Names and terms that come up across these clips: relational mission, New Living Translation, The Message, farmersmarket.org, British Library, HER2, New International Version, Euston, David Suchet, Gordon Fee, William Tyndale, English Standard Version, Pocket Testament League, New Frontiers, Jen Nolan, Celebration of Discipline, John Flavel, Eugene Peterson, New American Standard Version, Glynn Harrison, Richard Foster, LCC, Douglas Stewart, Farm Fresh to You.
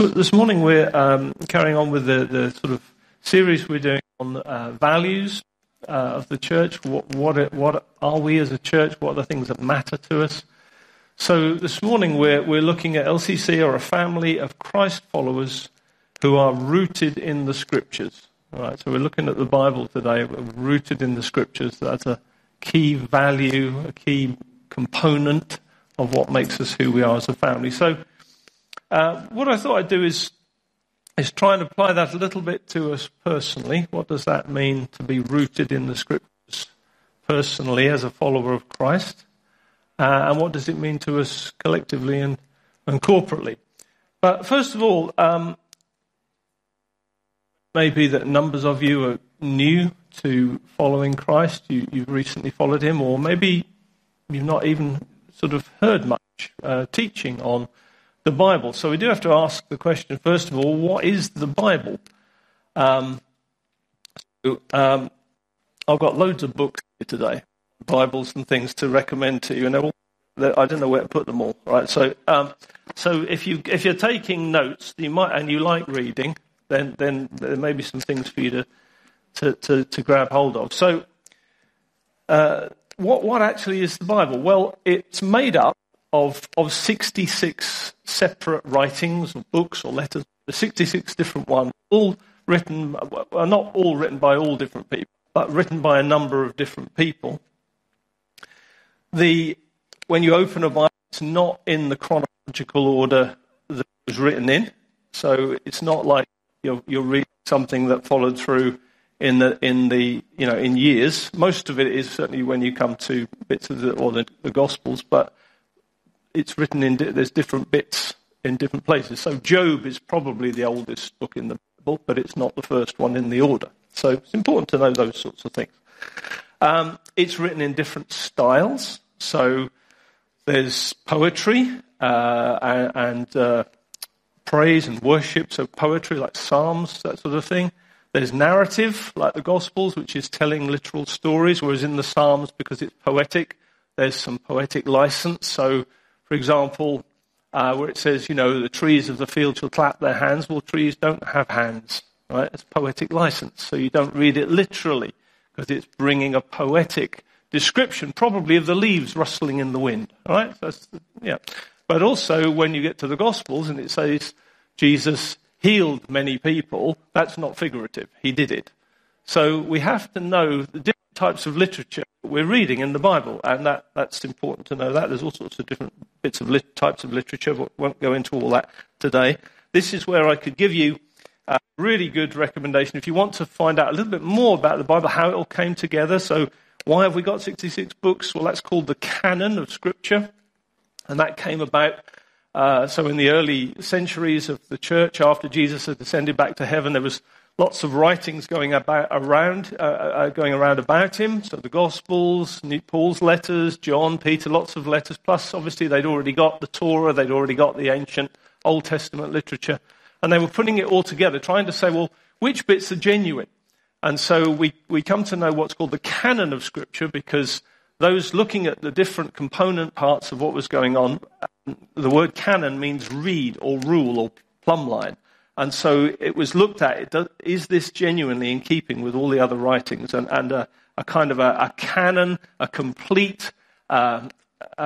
This morning we're carrying on with the sort of series we're doing on values of the church. What are we as a church? What are the things that matter to us? So this morning we're looking at LCC, or a family of Christ followers who are rooted in the Scriptures. All right, so we're looking at the Bible today. We're rooted in the Scriptures. That's a key value, a key component of what makes us who we are as a family. So what I thought I'd do is try and apply that a little bit to us personally. What does that mean to be rooted in the Scriptures personally as a follower of Christ? And what does it mean to us collectively and corporately? But first of all, maybe that numbers of you are new to following Christ. You've recently followed him, or maybe you've not even sort of heard much teaching on the Bible. So we do have to ask the question, first of all, what is the Bible? I've got loads of books here today, Bibles and things to recommend to you, and I don't know where to put them all. Right, so if you're taking notes, you like reading, then there may be some things for you to grab hold of. So, what actually is the Bible? Well, it's made up of 66 separate writings or books or letters, 66 different ones, all written, well, not all written by all different people, but written by a number of different people. When you open a Bible, it's not in the chronological order that it was written in, so it's not like you're reading something that followed through in years. Most of it is certainly when you come to bits of the Gospels, but it's written in, there's different bits in different places. So Job is probably the oldest book in the Bible, but it's not the first one in the order. So it's important to know those sorts of things. It's written in different styles. So there's poetry and praise and worship. So poetry like Psalms, that sort of thing. There's narrative like the Gospels, which is telling literal stories, whereas in the Psalms, because it's poetic, there's some poetic license. So, for example, where it says, the trees of the field shall clap their hands. Well, trees don't have hands, right? It's poetic license. So you don't read it literally because it's bringing a poetic description, probably of the leaves rustling in the wind, all right? But also when you get to the Gospels and it says Jesus healed many people, that's not figurative. He did it. So we have to know the different types of literature we're reading in the Bible, and that's important to know that. There's all sorts of different bits of types of literature, but we won't go into all that today. This is where I could give you a really good recommendation if you want to find out a little bit more about the Bible, how it all came together. So why have we got 66 books? Well, that's called the canon of Scripture, and that came about, so in the early centuries of the church, after Jesus had ascended back to heaven, there was lots of writings going around about him. So the Gospels, Paul's letters, John, Peter, lots of letters. Plus, obviously, they'd already got the Torah. They'd already got the ancient Old Testament literature. And they were putting it all together, trying to say, well, which bits are genuine? And so we come to know what's called the canon of Scripture, because those looking at the different component parts of what was going on, the word canon means reed or rule or plumb line. And so it was looked at, is this genuinely in keeping with all the other writings? And a kind of a canon, a complete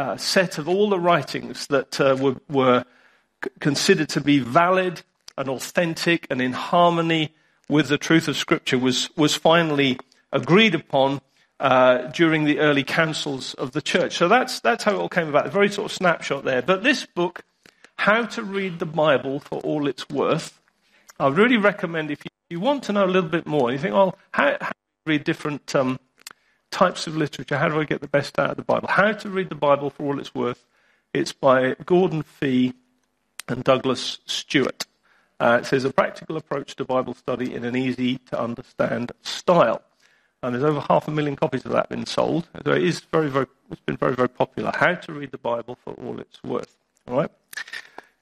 set of all the writings that were considered to be valid and authentic and in harmony with the truth of Scripture was finally agreed upon during the early councils of the church. So that's how it all came about, a very sort of snapshot there. But this book, How to Read the Bible for All It's Worth, I really recommend if you want to know a little bit more. You think, oh, how do I read different types of literature? How do I get the best out of the Bible? How to Read the Bible for All It's Worth. It's by Gordon Fee and Douglas Stewart. It says, a practical approach to Bible study in an easy-to-understand style. And there's over 500,000 copies of that been sold. So it is it's been very, very popular. How to Read the Bible for All It's Worth. All right?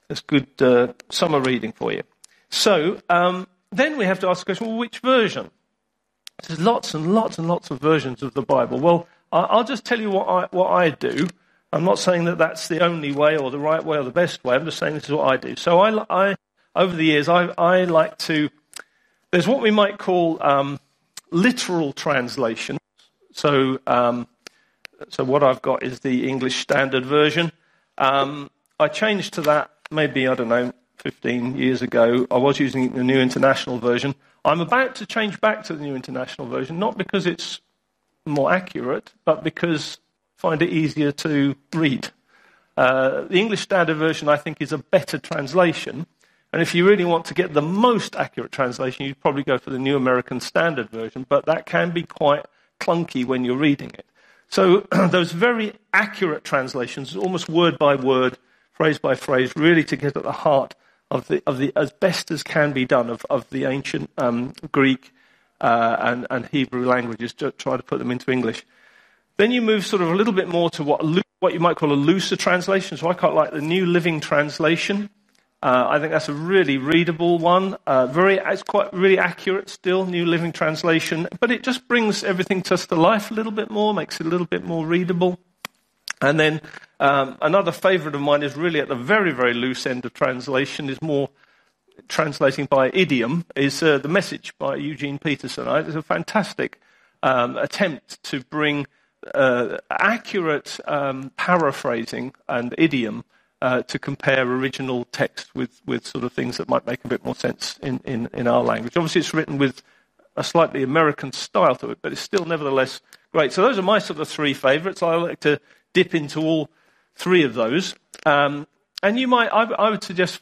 That's good summer reading for you. So then we have to ask the question, well, which version? There's lots and lots and lots of versions of the Bible. Well, I'll just tell you what I do. I'm not saying that that's the only way or the right way or the best way. I'm just saying this is what I do. So I over the years, I like to... There's what we might call literal translations. So what I've got is the English Standard Version. I changed to that maybe, 15 years ago. I was using the New International Version. I'm about to change back to the New International Version, not because it's more accurate, but because I find it easier to read. The English Standard Version, I think, is a better translation. And if you really want to get the most accurate translation, you'd probably go for the New American Standard Version, but that can be quite clunky when you're reading it. So those very accurate translations, almost word by word, phrase by phrase, really to get at the heart of the as best as can be done of the ancient Greek and Hebrew languages, to try to put them into English. Then you move sort of a little bit more to what you might call a looser translation. So I quite like the New Living Translation. I think that's a really readable one. It's quite really accurate still, New Living Translation. But it just brings everything to life a little bit more, makes it a little bit more readable. And then another favourite of mine is really at the very, very loose end of translation, is more translating by idiom, is The Message by Eugene Peterson. It's a fantastic attempt to bring accurate paraphrasing and idiom to compare original text with sort of things that might make a bit more sense in our language. Obviously, it's written with a slightly American style to it, but it's still nevertheless great. So those are my sort of three favourites. I like to dip into all three of those. And you might, I would suggest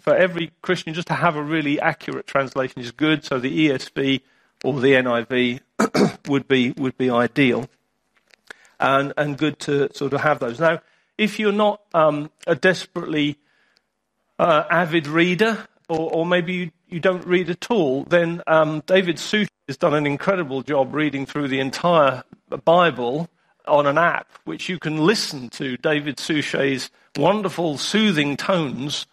for every Christian just to have a really accurate translation is good. So the ESV or the NIV would be ideal, and good to sort of have those. Now, if you're not a desperately avid reader, or maybe you don't read at all, then David Suchet has done an incredible job reading through the entire Bible on an app, which you can listen to David Suchet's wonderful, soothing tones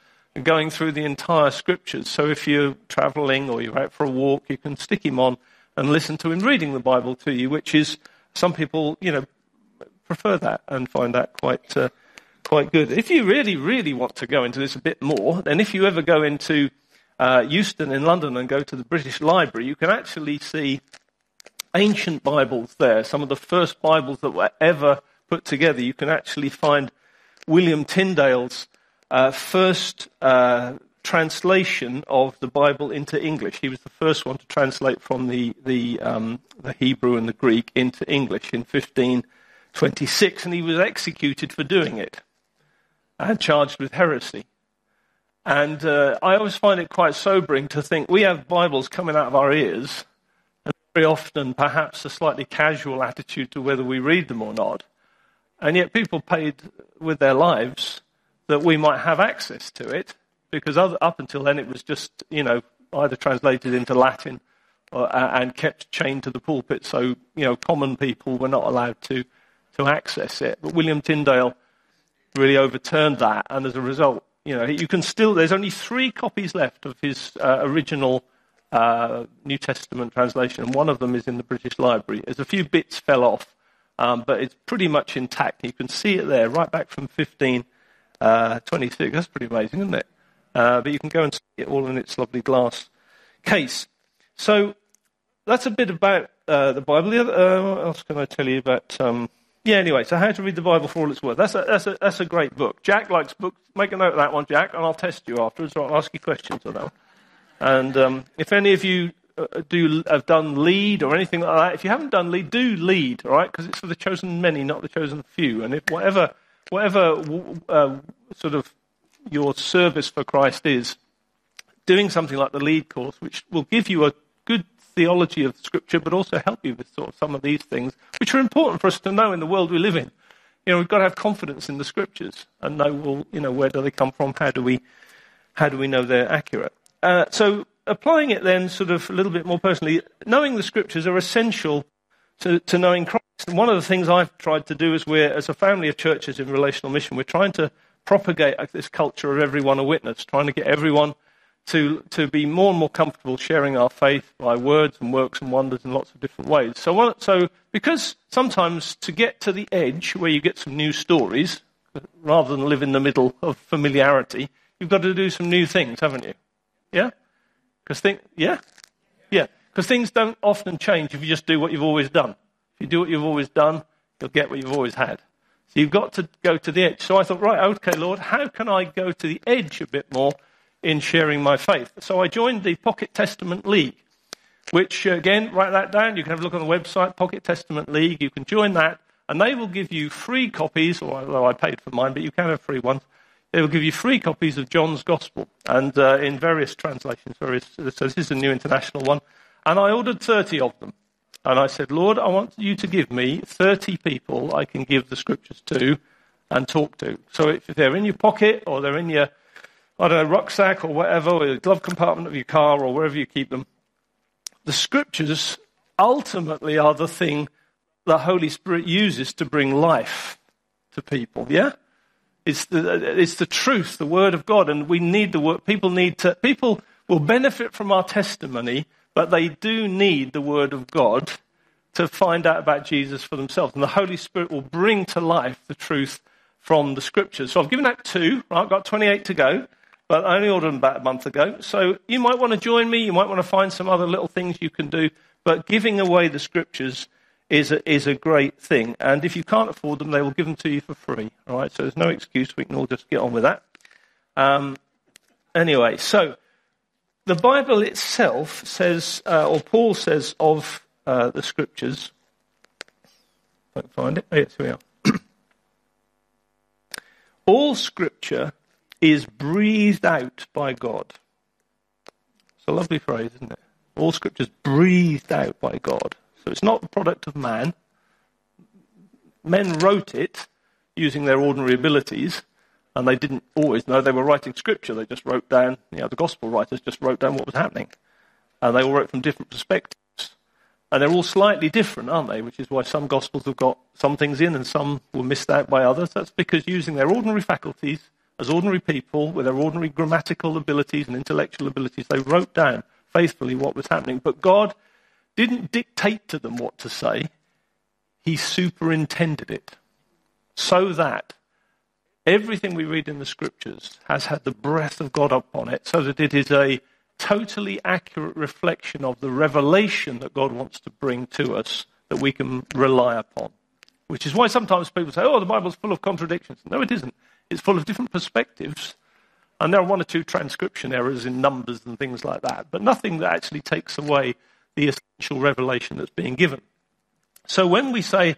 going through the entire scriptures. So if you're travelling or you're out for a walk, you can stick him on and listen to him reading the Bible to you, which is, some people, prefer that and find that quite good. If you really, really want to go into this a bit more, then if you ever go into Euston in London and go to the British Library, you can actually see ancient Bibles there, some of the first Bibles that were ever put together. You can actually find William Tyndale's first translation of the Bible into English. He was the first one to translate from the Hebrew and the Greek into English in 1526, and he was executed for doing it and charged with heresy. And I always find it quite sobering to think we have Bibles coming out of our ears, and very often perhaps a slightly casual attitude to whether we read them or not. And yet people paid with their lives that we might have access to it, because up until then it was just, either translated into Latin or, and kept chained to the pulpit, so, common people were not allowed to access it. But William Tyndale really overturned that, and as a result, you can still... There's only 3 copies left of his original New Testament translation, and one of them is in the British Library. There's a few bits fell off, but it's pretty much intact. You can see it there, right back from 1526. That's pretty amazing, isn't it? But you can go and see it all in its lovely glass case. So that's a bit about the Bible. What else can I tell you about... so How to Read the Bible for All It's Worth. That's a great book. Jack likes books. Make a note of that one, Jack, and I'll test you afterwards, or I'll ask you questions on that one. And if any of you have done Lead or anything like that, if you haven't done Lead, do Lead, all right? Because it's for the chosen many, not the chosen few. And if whatever sort of your service for Christ is, doing something like the Lead course, which will give you a good theology of Scripture, but also help you with sort of some of these things, which are important for us to know in the world we live in. We've got to have confidence in the Scriptures and know, where do they come from? How do we know they're accurate? So applying it then sort of a little bit more personally, knowing the Scriptures are essential to knowing Christ. And one of the things I've tried to do is as a family of churches in Relational Mission, we're trying to propagate this culture of everyone a witness, trying to get everyone to be more and more comfortable sharing our faith by words and works and wonders in lots of different ways. So because sometimes to get to the edge where you get some new stories, rather than live in the middle of familiarity, you've got to do some new things, haven't you? Yeah? Because things don't often change if you just do what you've always done. If you do what you've always done, you'll get what you've always had. So you've got to go to the edge. So I thought, right, okay, Lord, how can I go to the edge a bit more in sharing my faith? So I joined the Pocket Testament League, which, again, write that down. You can have a look on the website, Pocket Testament League. You can join that, and they will give you free copies, although I paid for mine, but you can have free ones. They will give you free copies of John's Gospel, and in various translations. So this is the New International one. And I ordered 30 of them. And I said, Lord, I want you to give me 30 people I can give the scriptures to and talk to. So if they're in your pocket or they're in your, I don't know, rucksack or whatever, or the glove compartment of your car or wherever you keep them, the scriptures ultimately are the thing the Holy Spirit uses to bring life to people, yeah? It's the truth, the Word of God, and we need the Word. People will benefit from our testimony, but they do need the Word of God to find out about Jesus for themselves. And the Holy Spirit will bring to life the truth from the Scriptures. So I've given out 2, right? I've got 28 to go, but I only ordered them about a month ago. So you might want to join me. You might want to find some other little things you can do. But giving away the Scriptures is a great thing. And if you can't afford them, they will give them to you for free, all right? So there's no excuse. We can all just get on with that. Anyway, so the Bible itself says, or Paul says of the Scriptures, if I can find it. Oh, yes, here we are. All Scripture is breathed out by God. It's a lovely phrase, isn't it? All Scripture is breathed out by God. So it's not the product of man. Men wrote it using their ordinary abilities. And they didn't always know they were writing scripture. They just wrote down, the gospel writers just wrote down what was happening. And they all wrote from different perspectives. And they're all slightly different, aren't they? Which is why some gospels have got some things in and some were missed out by others. That's because using their ordinary faculties as ordinary people with their ordinary grammatical abilities and intellectual abilities, they wrote down faithfully what was happening. But God didn't dictate to them what to say. He superintended it so that everything we read in the Scriptures has had the breath of God upon it, so that it is a totally accurate reflection of the revelation that God wants to bring to us that we can rely upon. Which is why sometimes people say, the Bible's full of contradictions. No, it isn't. It's full of different perspectives, and there are 1 or 2 transcription errors in numbers and things like that, but nothing that actually takes away the essential revelation that's being given. So when we say,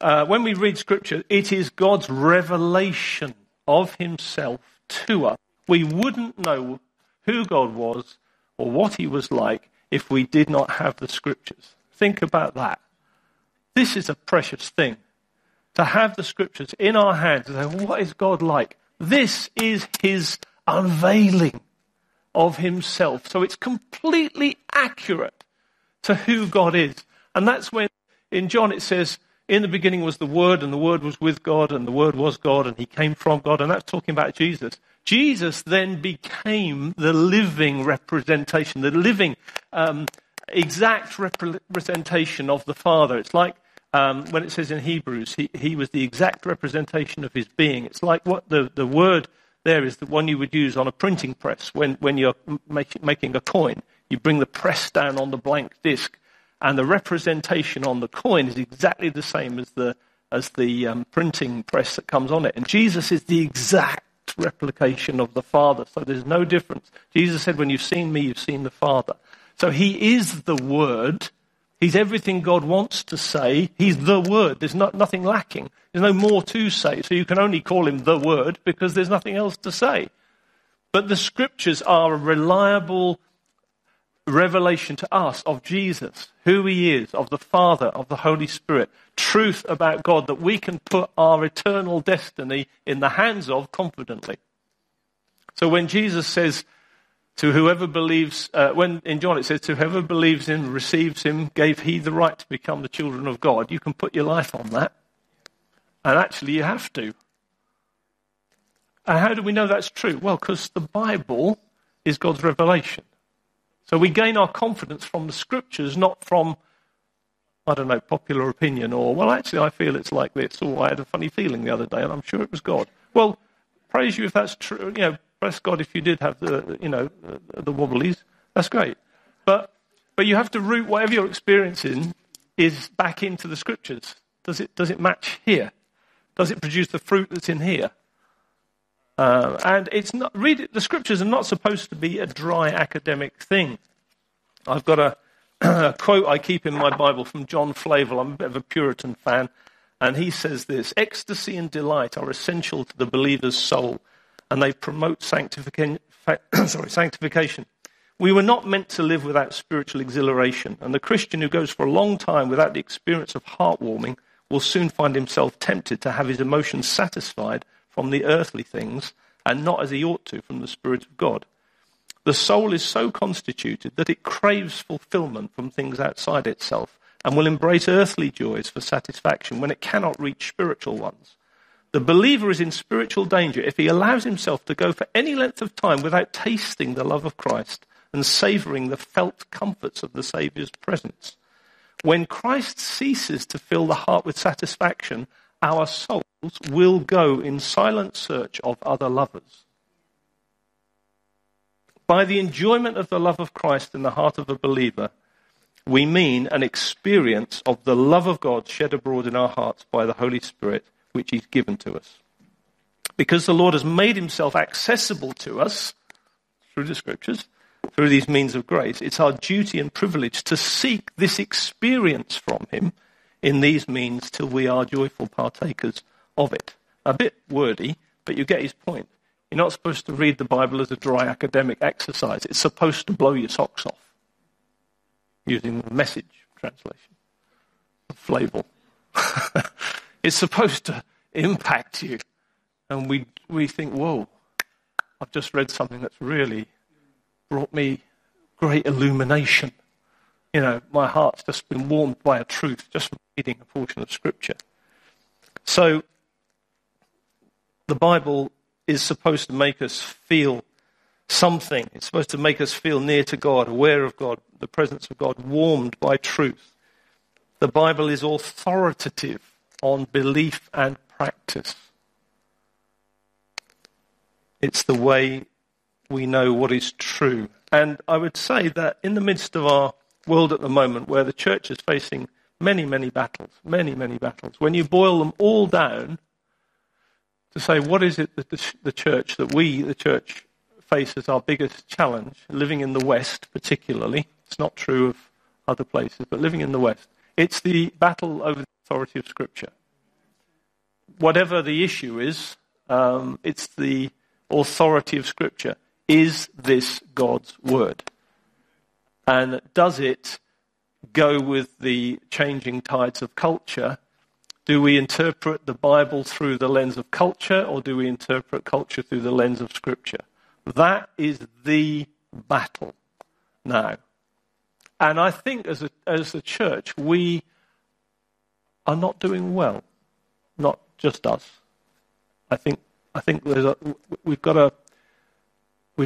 when we read Scripture, it is God's revelation of himself to us. We wouldn't know who God was or what he was like if we did not have the Scriptures. Think about that. This is a precious thing, to have the Scriptures in our hands and say, what is God like? This is his unveiling of himself. So it's completely accurate to who God is. And that's when in John it says, in the beginning was the Word, and the Word was with God, and the Word was God, and he came from God. And that's talking about Jesus. Jesus then became the living representation, the living exact representation of the Father. It's like when it says in Hebrews, he was the exact representation of his being. It's like what the word there is, the one you would use on a printing press when you're making a coin. You bring the press down on the blank disc. And the representation on the coin is exactly the same as the printing press that comes on it. And Jesus is the exact replication of the Father. So there's no difference. Jesus said, when you've seen me, you've seen the Father. So he is the Word. He's everything God wants to say. He's the Word. There's nothing lacking. There's no more to say. So you can only call him the Word because there's nothing else to say. But the Scriptures are a reliable revelation to us of Jesus, who he is, of the Father, of the Holy Spirit, truth about God that we can put our eternal destiny in the hands of confidently. So when Jesus says to whoever believes, when in John it says, to whoever believes in, receives him, gave he the right to become the children of God. You can put your life on that. And actually you have to. And how do we know that's true? Well, because the Bible is God's revelation. So we gain our confidence from the Scriptures, not from, popular opinion or, actually I feel it's like this, or I had a funny feeling the other day and I'm sure it was God. Well, praise you if that's true. Bless God if you did have the wobblies. That's great. But you have to root whatever you're experiencing is back into the scriptures. Does it match here? Does it produce the fruit that's in here? And it's not. Read it, the scriptures are not supposed to be a dry academic thing. I've got a quote I keep in my Bible from John Flavel. I'm a bit of a Puritan fan. And he says this: ecstasy and delight are essential to the believer's soul, and they promote sanctification. We were not meant to live without spiritual exhilaration, and the Christian who goes for a long time without the experience of heartwarming will soon find himself tempted to have his emotions satisfied from the earthly things, and not as he ought to from the Spirit of God. The soul is so constituted that it craves fulfillment from things outside itself, and will embrace earthly joys for satisfaction when it cannot reach spiritual ones. The believer is in spiritual danger if he allows himself to go for any length of time without tasting the love of Christ and savouring the felt comforts of the Saviour's presence. When Christ ceases to fill the heart with satisfaction, our souls will go in silent search of other lovers. By the enjoyment of the love of Christ in the heart of a believer, we mean an experience of the love of God shed abroad in our hearts by the Holy Spirit, which he's given to us. Because the Lord has made himself accessible to us through the scriptures, through these means of grace, it's our duty and privilege to seek this experience from him in these means till we are joyful partakers of it. A bit wordy, but you get his point. You're not supposed to read the Bible as a dry academic exercise. It's supposed to blow your socks off, using the Message translation, Flavel. It's supposed to impact you. And we think, whoa, I've just read something that's really brought me great illumination. You know, my heart's just been warmed by a truth, just from reading a portion of Scripture. So, the Bible is supposed to make us feel something. It's supposed to make us feel near to God, aware of God, the presence of God, warmed by truth. The Bible is authoritative on belief and practice. It's the way we know what is true. And I would say that in the midst of our world at the moment, where the church is facing many, many battles, when you boil them all down to say, what is it that the church faces our biggest challenge, living in the West particularly. It's not true of other places, but living in the West. It's the battle over the authority of Scripture. Whatever the issue is, it's the authority of Scripture. Is this God's Word? And does it go with the changing tides of culture? Do we interpret the Bible through the lens of culture, or do we interpret culture through the lens of Scripture? That is the battle now. And I think as a church, we are not doing well. Not just us. I think we've got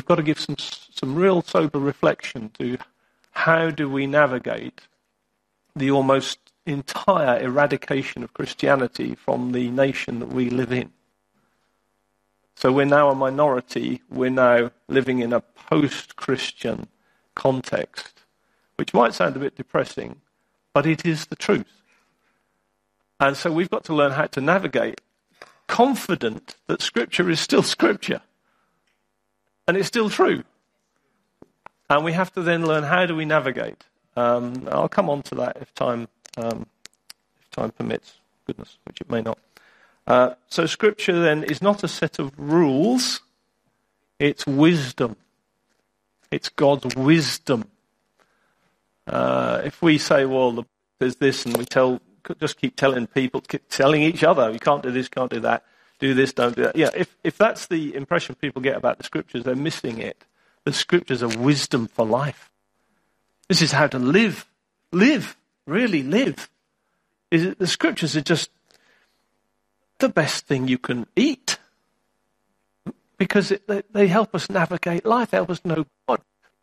to give some real sober reflection to how do we navigate the almost entire eradication of Christianity from the nation that we live in. So we're now a minority, we're now living in a post-Christian context, which might sound a bit depressing, but it is the truth. And so we've got to learn how to navigate, confident that Scripture is still Scripture, and it's still true. And we have to then learn how do we navigate. I'll come on to that if time permits, goodness, which it may not. So Scripture then is not a set of rules, it's wisdom. It's God's wisdom. If we say, well, there's this, and we keep telling each other, you can't do this, can't do that, do this, don't do that. Yeah, if that's the impression people get about the Scriptures, they're missing it. The Scriptures are wisdom for life. This is how to live. Live. Really live. The Scriptures are just the best thing you can eat, because they help us navigate life, help us know God,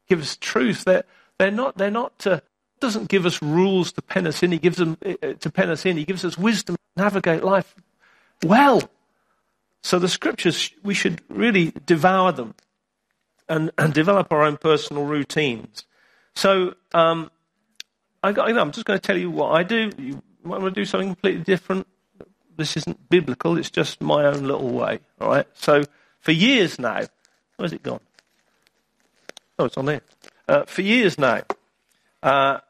give us truth. They're not doesn't give us rules to pen us in. He gives them to pen us in. He gives us wisdom to navigate life well. So the scriptures, we should really devour them and develop our own personal routines. So I'm just going to tell you what I do. You might want to do something completely different. This isn't biblical. It's just my own little way. All right. So for years now, where's it gone? Oh, it's on there. For years now, I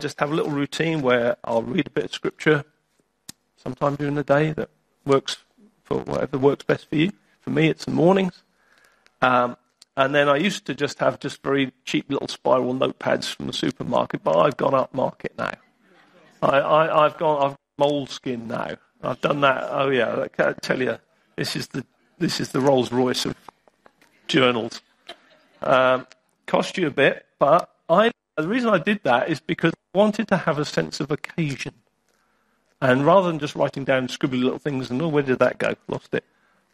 just have a little routine where I'll read a bit of scripture sometime during the day that works for whatever works best for you. For me, it's the mornings. And then I used to just have just very cheap little spiral notepads from the supermarket, but I've gone up market now. I've moleskin now. I've done that. Oh yeah, I can't tell you. This is the Rolls Royce of journals. Cost you a bit, but the reason I did that is because I wanted to have a sense of occasion. And rather than just writing down scribbly little things and, oh, where did that go? Lost it.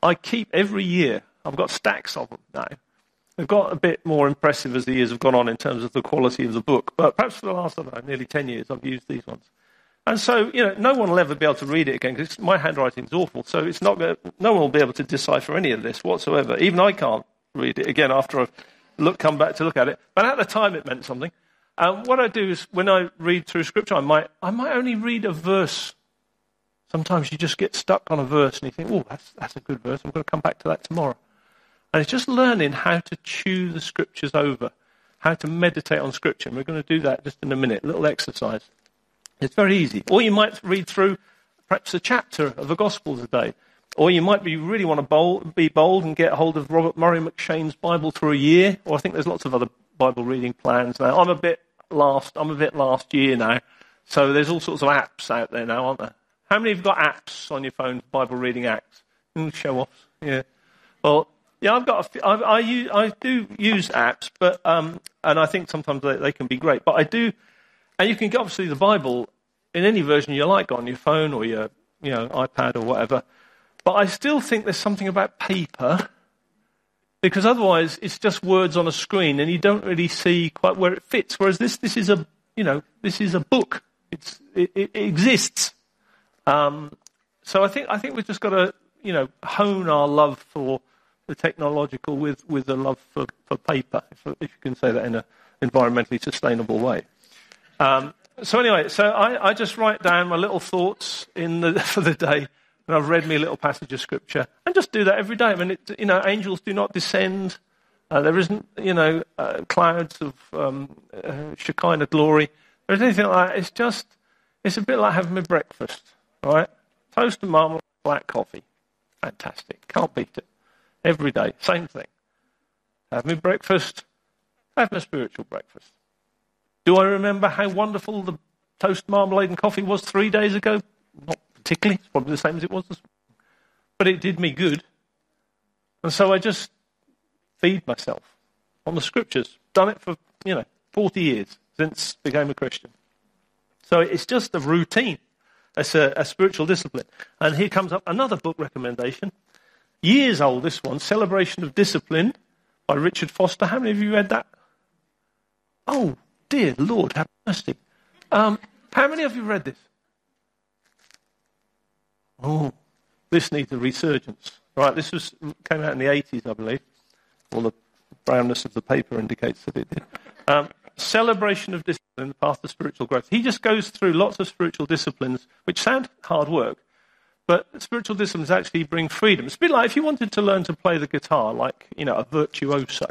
I keep every year. I've got stacks of them now. They've got a bit more impressive as the years have gone on in terms of the quality of the book. But perhaps for the last, I don't know, nearly 10 years, I've used these ones. And so, no one will ever be able to read it again because my handwriting's awful. So it's not going to, no one will be able to decipher any of this whatsoever. Even I can't read it again after I've come back to look at it. But at the time, it meant something. What I do is when I read through scripture, I might only read a verse. Sometimes you just get stuck on a verse and you think, oh, that's a good verse. I'm going to come back to that tomorrow. And it's just learning how to chew the scriptures over, how to meditate on scripture. And we're going to do that just in a minute, a little exercise. It's very easy. Or you might read through perhaps a chapter of the Gospels a day. Or you might be really want to be bold and get hold of Robert Murray McShane's Bible through a year. Or I think there's lots of other Bible reading plans now. I'm a bit last year now. So there's all sorts of apps out there now, aren't there? How many of you got apps on your phone, Bible reading apps? Show offs, yeah. Well, yeah, I've got a few. I do use apps, but and I think sometimes they can be great. But I do, and you can get obviously the Bible in any version you like on your phone or your iPad or whatever. But I still think there's something about paper, because otherwise it's just words on a screen and you don't really see quite where it fits. Whereas this is a this is a book. It exists. So I think we've just got to hone our love for the technological with a love for paper, if you can say that in an environmentally sustainable way. So anyway, I just write down my little thoughts for the day. And I've read me a little passage of scripture, and just do that every day. I mean, angels do not descend. There isn't, clouds of Shekinah glory. There isn't anything like that. It's a bit like having my breakfast, all right? Toast and marmalade, black coffee, fantastic. Can't beat it. Every day, same thing. Have my breakfast. Have my spiritual breakfast. Do I remember how wonderful the toast, marmalade, and coffee was 3 days ago? Not particularly, it's probably the same as it was this morning. But it did me good. And so I just feed myself on the scriptures. Done it for, 40 years since I became a Christian. So it's just a routine. It's a spiritual discipline. And here comes up another book recommendation. Years old, this one, Celebration of Discipline by Richard Foster. How many of you read that? Oh, dear Lord, have mercy. How many of you read this? Oh, this needs a resurgence. Right, this came out in the 80s, I believe. Well, the brownness of the paper indicates that it did. Celebration of Discipline, the Path to Spiritual Growth. He just goes through lots of spiritual disciplines, which sound hard work, but spiritual disciplines actually bring freedom. It's a bit like if you wanted to learn to play the guitar, like, a virtuoso,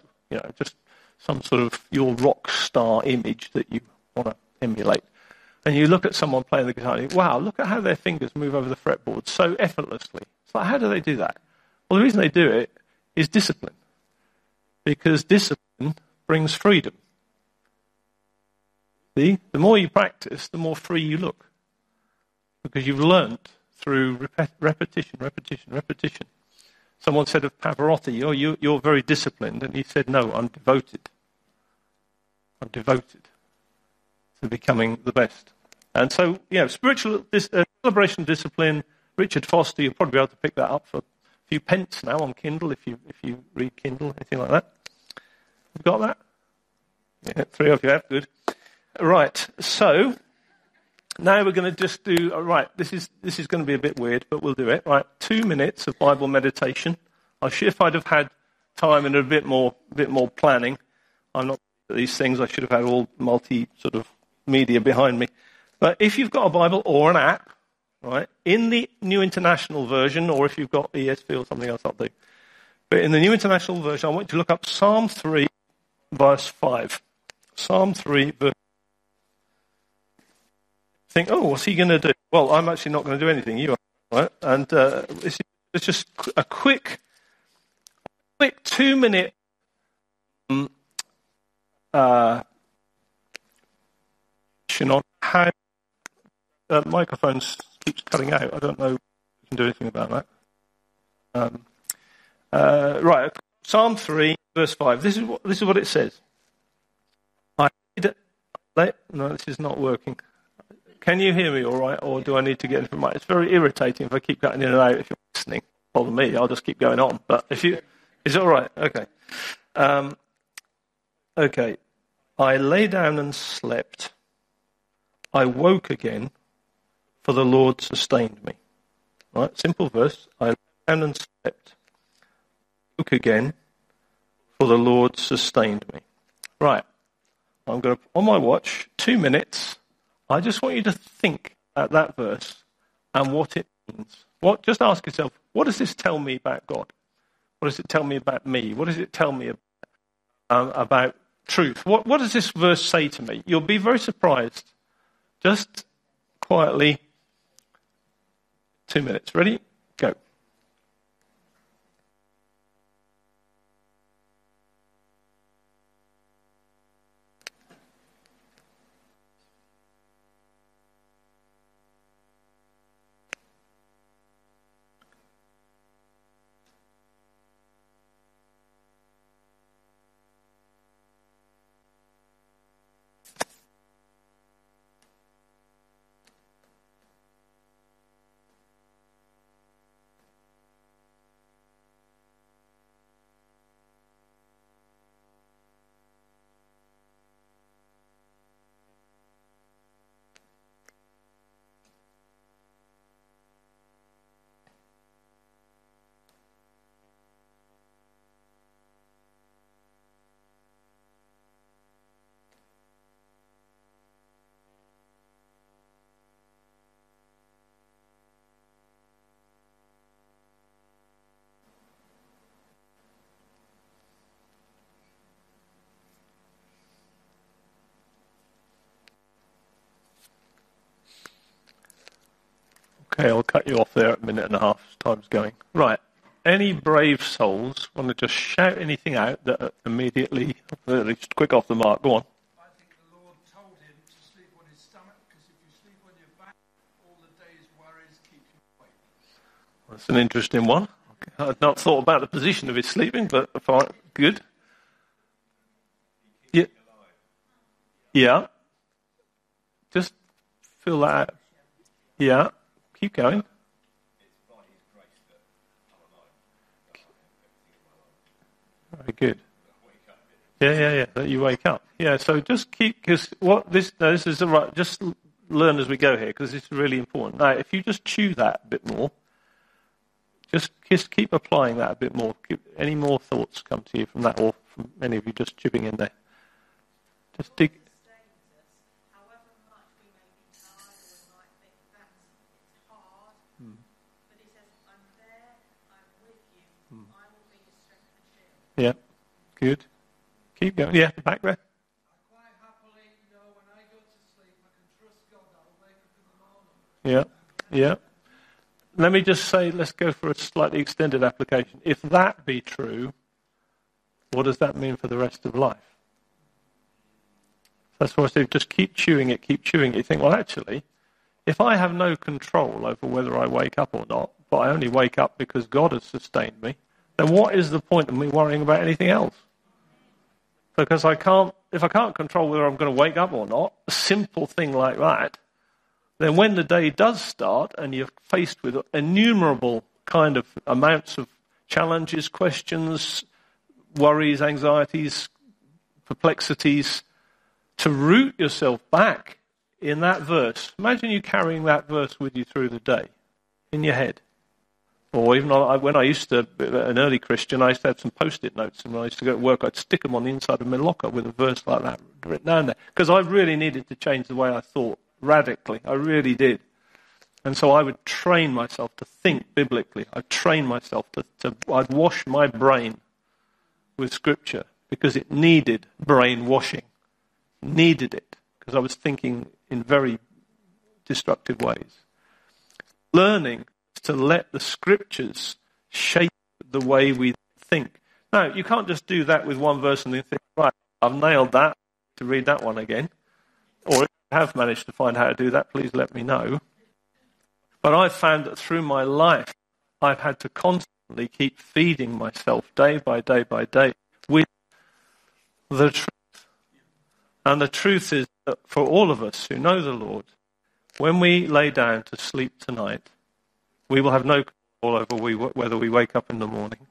just some sort of your rock star image that you want to emulate. And you look at someone playing the guitar and you think, wow, look at how their fingers move over the fretboard so effortlessly. It's like, how do they do that? Well, the reason they do it is discipline. Because discipline brings freedom. See? The more you practice, the more free you look. Because you've learnt through repetition. Someone said of Pavarotti, oh, you're very disciplined. And he said, no, I'm devoted. I'm devoted. Becoming the best. And so, spiritual celebration of discipline, Richard Foster, you'll probably be able to pick that up for a few pence now on Kindle, if you read Kindle, anything like that. You've got that? Yeah, three of you have, good. Right, so, Now we're going to just do, right, this is going to be a bit weird, but we'll do it. Right, 2 minutes of Bible meditation. I wish if I'd have had time and a bit more planning. I'm not good at these things. I should have had all multimedia behind me. But if you've got a Bible or an app, right, in the New International Version, or if you've got ESV or something else, I'll do. But in the New International Version, I want you to look up Psalm 3, verse 5. Psalm 3, verse 5. Think, oh, what's he going to do? Well, I'm actually not going to do anything. You are, right? And it's just a quick 2 minute on how microphone keeps cutting out. I don't know if we can do anything about that. Right, Psalm 3, verse 5. This is what it says. No, this is not working. Can you hear me all right, or do I need to get into my... It's very irritating if I keep cutting in and out. If you're listening, bother me, I'll just keep going on. But if you... Is it all right? Okay. Okay. I lay down and slept. I woke again, for the Lord sustained me. All right, simple verse. I lay down and slept. Woke again, for the Lord sustained me. Right. I'm going to... On my watch, 2 minutes... I just want you to think about that verse and what it means. Just ask yourself, what does this tell me about God? What does it tell me about me? What does it tell me about truth? What does this verse say to me? You'll be very surprised. Just quietly, 2 minutes. Ready? Go. Okay, I'll cut you off there at 1.5 minutes. Time's going. Right. Any brave souls want to just shout anything out that immediately, just quick off the mark? Go on. I think the Lord told him to sleep on his stomach, because if you sleep on your back, all the day's worries keep you awake. That's an interesting one. Okay. I'd not thought about the position of his sleeping, but fine. Good. Yeah. Yeah. Just fill that out. Yeah. Keep going. It's by his grace that I'm alive. Very good. Yeah. That you wake up. Yeah. So just keep, because this is the right. Just learn as we go here, because it's really important. Now, if you just chew that a bit more, just keep applying that a bit more. Any more thoughts come to you from that, or from any of you just chipping in there? Just dig. Yeah, good. Keep going. Yeah, back there. I quite happily know when I go to sleep, I can trust God that I'll wake up in the morning. Yeah. Let me just say, let's go for a slightly extended application. If that be true, what does that mean for the rest of life? That's why I say just keep chewing it. You think, well, actually, if I have no control over whether I wake up or not, but I only wake up because God has sustained me, then what is the point of me worrying about anything else? Because if I can't control whether I'm going to wake up or not, a simple thing like that, then when the day does start and you're faced with innumerable kind of amounts of challenges, questions, worries, anxieties, perplexities, to root yourself back in that verse, imagine you carrying that verse with you through the day, in your head. Or even when I used to be an early Christian, I used to have some Post-it notes, and when I used to go to work, I'd stick them on the inside of my locker with a verse like that written down there, because I really needed to change the way I thought radically. I really did. And so I would train myself to think biblically. I'd train myself I'd wash my brain with Scripture, because it needed brain washing. Needed it, because I was thinking in very destructive ways. Learning to let the Scriptures shape the way we think. Now, you can't just do that with one verse and then think, right, I've nailed that, to read that one again. Or if you have managed to find how to do that, please let me know. But I've found that through my life, I've had to constantly keep feeding myself day by day by day with the truth. And the truth is that for all of us who know the Lord, when we lay down to sleep tonight, we will have no control over whether we wake up in the morning.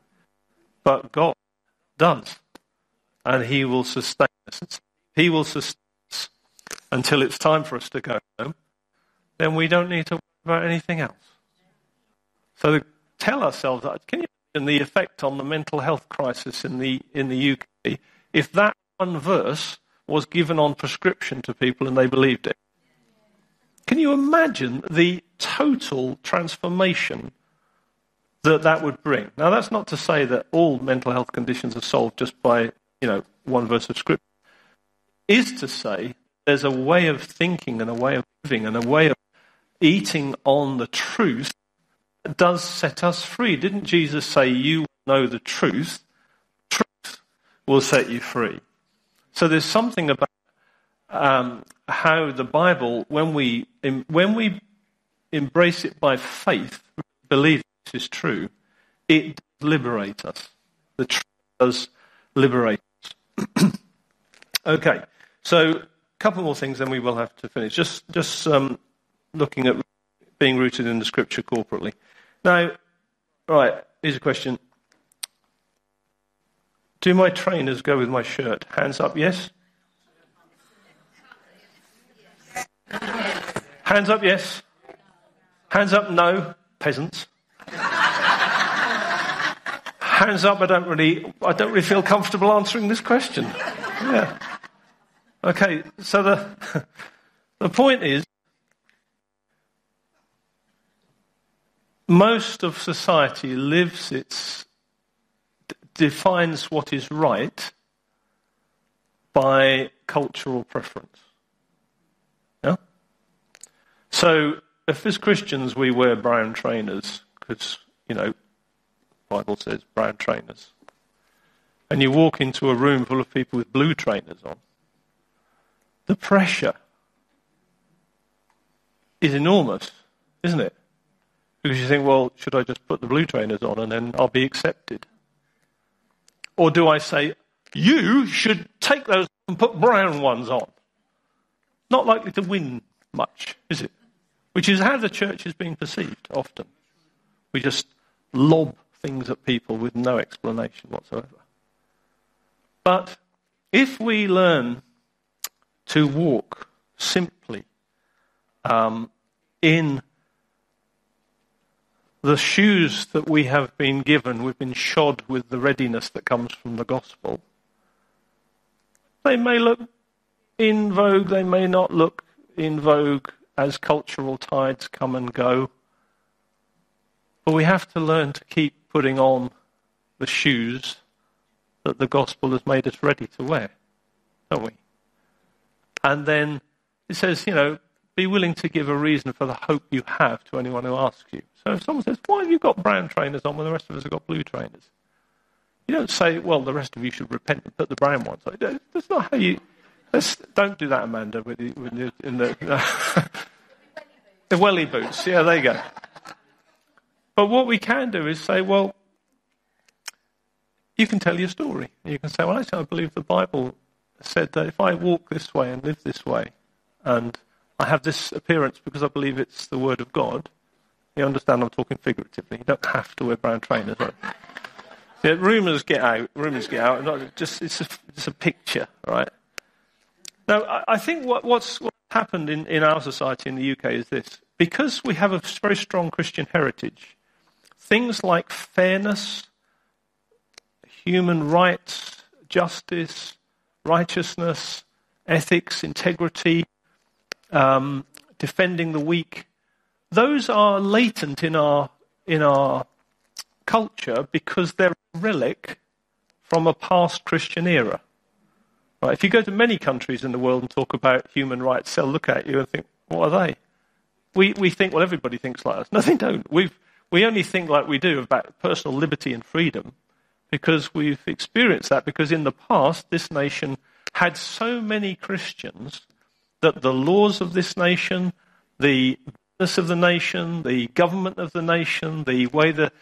But God does. And He will sustain us. He will sustain us until it's time for us to go home. Then we don't need to about anything else. So tell ourselves, can you imagine the effect on the mental health crisis in the UK if that one verse was given on prescription to people and they believed it? Can you imagine the total transformation that would bring? Now, that's not to say that all mental health conditions are solved just by, one verse of Scripture. It is to say there's a way of thinking and a way of living and a way of eating on the truth does set us free. Didn't Jesus say, you know the truth? Truth will set you free. So there's something about how the Bible, when we embrace it by faith, believe this is true, it does liberate us. The truth does liberate us. Okay, so a couple more things, then we will have to finish. Just looking at being rooted in the Scripture corporately. Now, right, here's a question. Do my trainers go with my shirt? Hands up, yes? Hands up, yes? Hands up, no? Peasants. Hands up, I don't really feel comfortable answering this question. Yeah. Okay, so the point is, most of society defines what is right by cultural preference. Yeah? So, if as Christians we wear brown trainers, because, the Bible says brown trainers, and you walk into a room full of people with blue trainers on, the pressure is enormous, isn't it? Because you think, well, should I just put the blue trainers on and then I'll be accepted? Or do I say, you should take those and put brown ones on? Not likely to win much, is it? Which is how the church is being perceived often. We just lob things at people with no explanation whatsoever. But if we learn to walk simply in the shoes that we have been given, we've been shod with the readiness that comes from the gospel. They may look in vogue, they may not look in vogue as cultural tides come and go. But we have to learn to keep putting on the shoes that the gospel has made us ready to wear, don't we? And then it says, be willing to give a reason for the hope you have to anyone who asks you. So if someone says, why have you got brown trainers on when the rest of us have got blue trainers? You don't say, well, the rest of you should repent and put the brown ones on. That's not how you... Don't do that, Amanda, the welly boots. Yeah, there you go. But what we can do is say, well, you can tell your story. You can say, well, actually, I believe the Bible said that if I walk this way and live this way and I have this appearance because I believe it's the Word of God. You understand I'm talking figuratively. You don't have to wear brown trainers. Right? Yeah, rumours get out. It's a picture, right? Now, I think what's happened in our society in the UK is this. Because we have a very strong Christian heritage, things like fairness, human rights, justice, righteousness, ethics, integrity, defending the weak, those are latent in our culture because they're a relic from a past Christian era. Right? If you go to many countries in the world and talk about human rights, they'll look at you and think, what are they? We think, well, everybody thinks like us. No, they don't. We only think like we do about personal liberty and freedom because we've experienced that, because in the past this nation had so many Christians that the laws of this nation, the business of the nation, the government of the nation, the way the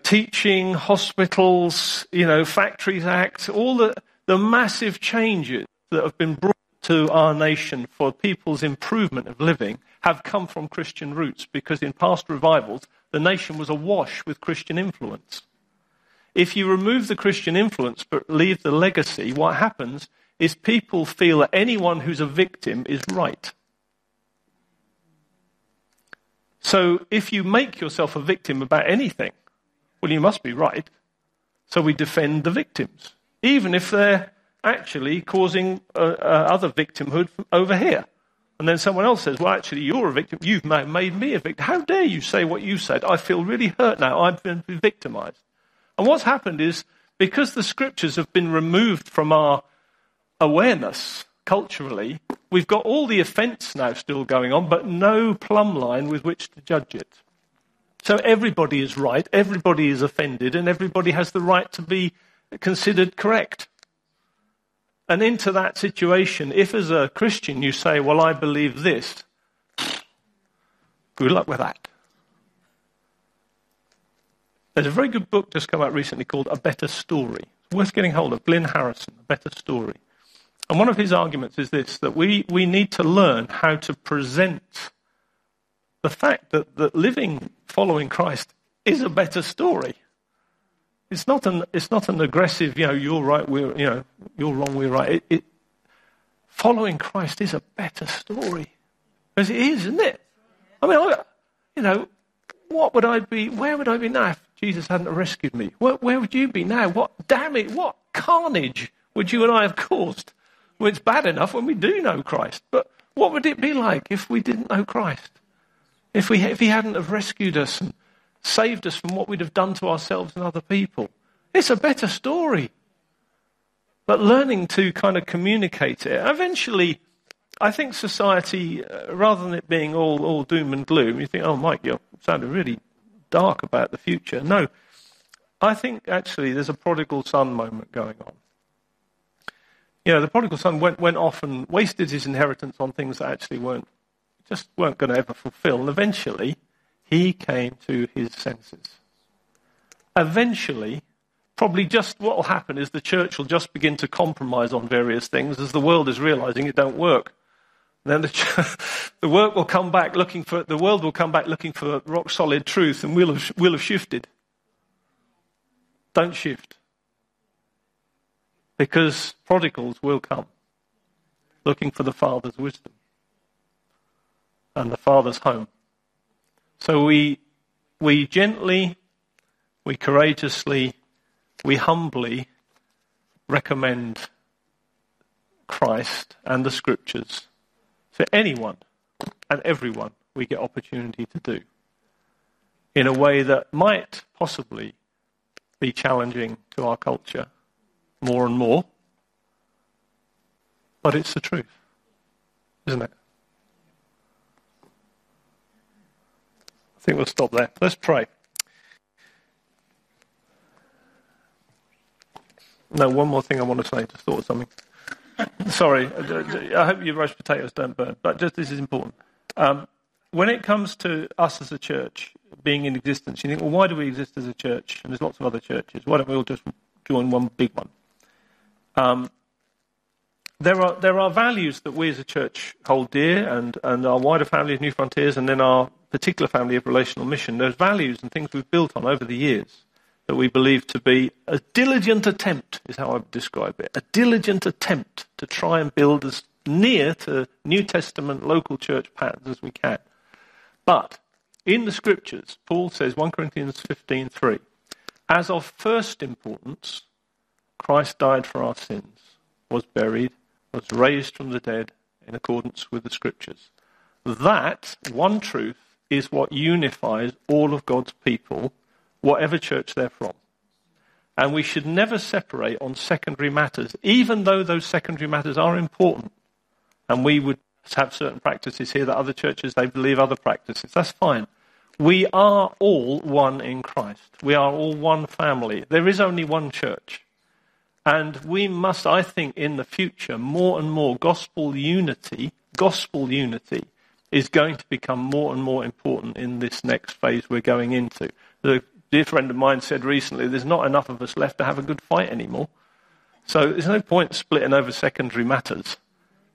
teaching, hospitals, Factories Act, all the massive changes that have been brought to our nation for people's improvement of living have come from Christian roots, because in past revivals, the nation was awash with Christian influence. If you remove the Christian influence but leave the legacy, what happens is people feel that anyone who's a victim is right. So if you make yourself a victim about anything, well, you must be right. So we defend the victims, even if they're actually causing other victimhood over here. And then someone else says, well, actually, you're a victim. You've made me a victim. How dare you say what you said? I feel really hurt now. I've been victimized. And what's happened is, because the scriptures have been removed from our awareness culturally, we've got all the offense now still going on, but no plumb line with which to judge it. So everybody is right, everybody is offended, and everybody has the right to be considered correct. And into that situation, if as a Christian you say, well, I believe this, good luck with that. There's a very good book just come out recently called A Better Story. It's worth getting hold of. Glynn Harrison, A Better Story. And one of his arguments is this, that we need to learn how to present the fact that living following Christ is a better story. It's not an aggressive, you're right, we're you're wrong, we're right. Following Christ is a better story. Because it is, isn't it? I mean, what would I be, where would I be now if Jesus hadn't rescued me? Where would you be now? What carnage would you and I have caused? Well, it's bad enough when we do know Christ, but what would it be like if we didn't know Christ? If he hadn't have rescued us and saved us from what we'd have done to ourselves and other people. It's a better story. But learning to kind of communicate it. Eventually, I think society, rather than it being all doom and gloom, you think, oh, Mike, you're sounding really dark about the future. No, I think actually there's a prodigal son moment going on. The prodigal son went off and wasted his inheritance on things that actually weren't going to ever fulfill. And eventually, he came to his senses. Eventually, probably just what will happen is the church will just begin to compromise on various things as the world is realizing it don't work. And then the world will come back looking for rock solid truth, and we'll have shifted. Don't shift, because prodigals will come looking for the Father's wisdom and the Father's home. So we gently, we courageously, we humbly recommend Christ and the Scriptures for anyone and everyone we get opportunity to do, in a way that might possibly be challenging to our culture more and more, but it's the truth, isn't it? I think we'll stop there. Let's pray. No, one more thing I want to say. Just thought of something. Sorry. I hope your roast potatoes don't burn, but just this is important. When it comes to us as a church being in existence, you think, well, why do we exist as a church? And there's lots of other churches. Why don't we all just join one big one? There are values that we as a church hold dear, and our wider family of New Frontiers, and then our particular family of Relational Mission. There's values and things we've built on over the years that we believe to be a diligent attempt, is how I would describe it, a diligent attempt to try and build as near to New Testament local church patterns as we can. But in the Scriptures, Paul says, 1 Corinthians 15:3, as of first importance, Christ died for our sins, was buried, was raised from the dead in accordance with the Scriptures. That one truth is what unifies all of God's people, whatever church they're from. And we should never separate on secondary matters, even though those secondary matters are important. And we would have certain practices here that other churches, they believe other practices. That's fine. We are all one in Christ. We are all one family. There is only one church. And we must, I think, in the future, more and more gospel unity is going to become more and more important in this next phase we're going into. The dear friend of mine said recently, there's not enough of us left to have a good fight anymore. So there's no point splitting over secondary matters.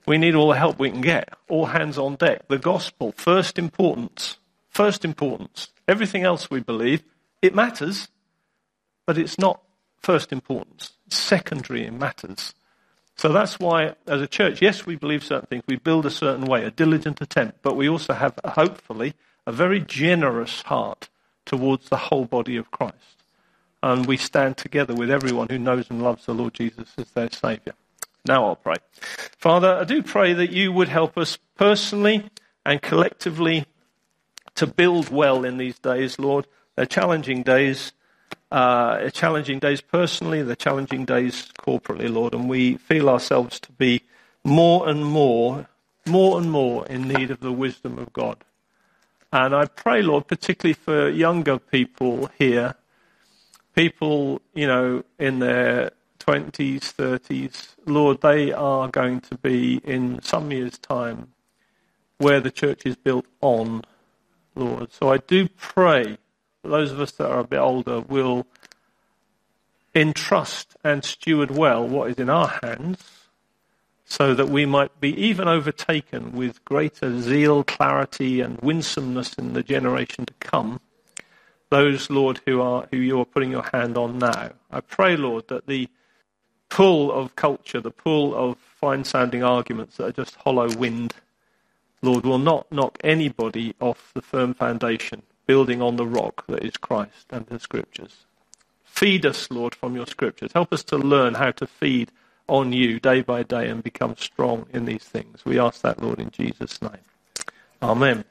We need all the help we can get, all hands on deck. The gospel, first importance, first importance. Everything else we believe, it matters, but it's not first importance. It's secondary in matters. So that's why, as a church, yes, we believe certain things. We build a certain way, a diligent attempt, but we also have, hopefully, a very generous heart towards the whole body of Christ. And we stand together with everyone who knows and loves the Lord Jesus as their Saviour. Now I'll pray. Father, I do pray that you would help us personally and collectively to build well in these days, Lord. They're challenging days. Challenging days personally, the challenging days corporately, Lord, and we feel ourselves to be more and more in need of the wisdom of God. And I pray, Lord, particularly for younger people here, people, in their 20s, 30s, Lord, they are going to be in some years' time where the church is built on, Lord. So I do pray those of us that are a bit older will entrust and steward well what is in our hands so that we might be even overtaken with greater zeal, clarity and winsomeness in the generation to come. Those, Lord, who you are putting your hand on now. I pray, Lord, that the pull of culture, the pull of fine-sounding arguments that are just hollow wind, Lord, will not knock anybody off the firm foundation, building on the rock that is Christ and the Scriptures. Feed us, Lord, from your Scriptures. Help us to learn how to feed on you day by day and become strong in these things. We ask that, Lord, in Jesus' name. Amen.